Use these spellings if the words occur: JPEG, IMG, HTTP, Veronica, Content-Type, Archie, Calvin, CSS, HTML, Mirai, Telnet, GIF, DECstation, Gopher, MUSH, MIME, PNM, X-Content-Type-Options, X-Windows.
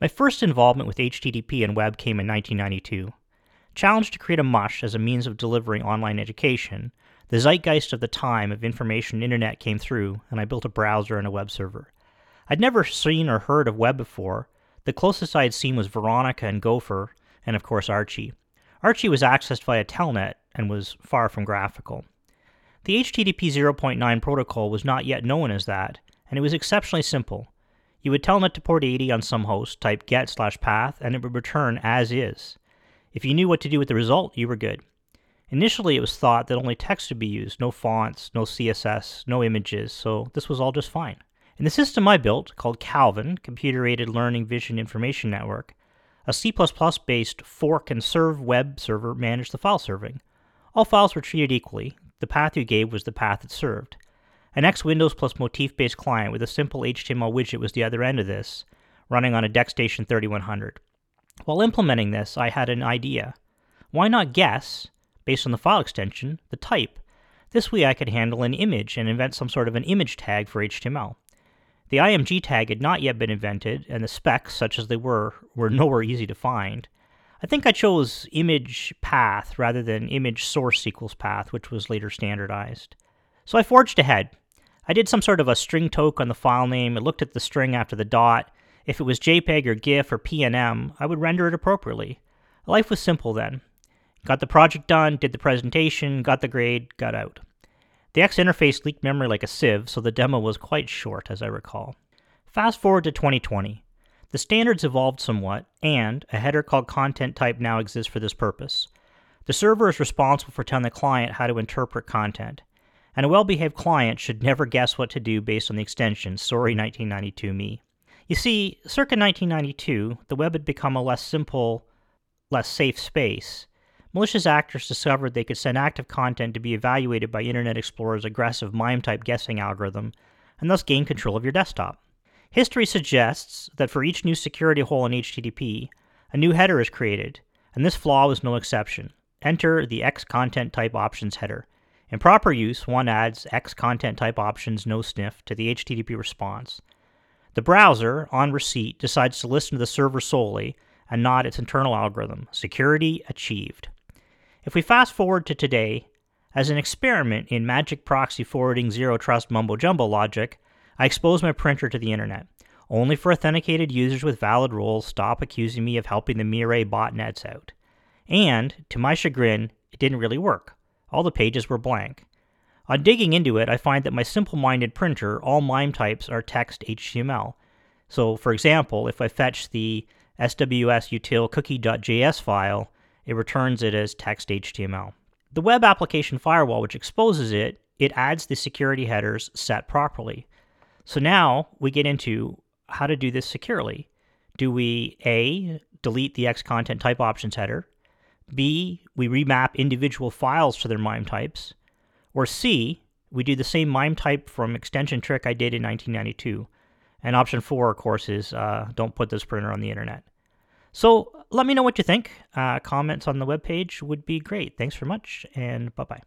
My first involvement with HTTP and web came in 1992. Challenged to create a MUSH as a means of delivering online education, the zeitgeist of the time of information internet came through, and I built a browser and a web server. I'd never seen or heard of web before. The closest I had seen was Veronica and Gopher, and of course Archie. Archie was accessed via Telnet and was far from graphical. The HTTP 0.9 protocol was not yet known as that, and it was exceptionally simple. You would telnet to port 80 on some host, type get/path, and it would return as is. If you knew what to do with the result, you were good. Initially, it was thought that only text would be used, no fonts, no CSS, no images, so this was all just fine. In the system I built, called Calvin, Computer-Aided Learning Vision Information Network, a C++-based fork and serve web server managed the file serving. All files were treated equally. The path you gave was the path it served. An X-Windows plus Motif-based client with a simple HTML widget was the other end of this, running on a DECstation 3100. While implementing this, I had an idea. Why not guess, based on the file extension, the type? This way I could handle an image and invent some sort of an image tag for HTML. The IMG tag had not yet been invented, and the specs, such as they were nowhere easy to find. I think I chose image path rather than image source equals path, which was later standardized. So I forged ahead. I did some sort of a string toke on the file name. I looked at the string after the dot. If it was JPEG or GIF or PNM, I would render it appropriately. Life was simple then. Got the project done, did the presentation, got the grade, got out. The X interface leaked memory like a sieve, so the demo was quite short, as I recall. Fast forward to 2020. The standards evolved somewhat, and a header called Content-Type now exists for this purpose. The server is responsible for telling the client how to interpret content, and a well-behaved client should never guess what to do based on the extension. Sorry, 1992 me. You see, circa 1992, the web had become a less simple, less safe space. Malicious actors discovered they could send active content to be evaluated by Internet Explorer's aggressive MIME-type guessing algorithm, and thus gain control of your desktop. History suggests that for each new security hole in HTTP, a new header is created, and this flaw was no exception. Enter the X-Content-Type-Options header. In proper use, one adds X-Content-Type-Options no sniff to the HTTP response. The browser, on receipt, decides to listen to the server solely, and not its internal algorithm. Security achieved. If we fast forward to today, as an experiment in magic proxy forwarding zero trust mumbo-jumbo logic, I exposed my printer to the internet. Only for authenticated users with valid roles, stop accusing me of helping the Mirai botnets out. And, to my chagrin, it didn't really work. All the pages were blank. On digging into it, I find that my simple-minded printer, all MIME types are text HTML. So, for example, if I fetch the swsutil-cookie.js file, it returns it as text HTML. The web application firewall, which exposes it, it adds the security headers set properly. So now we get into how to do this securely. Do we A, delete the X-Content-Type-Options header, B, we remap individual files to their MIME types, or C, we do the same MIME type from extension trick I did in 1992. And option 4, of course, is don't put this printer on the internet. So let me know what you think. Comments on the webpage would be great. Thanks very much, and bye-bye.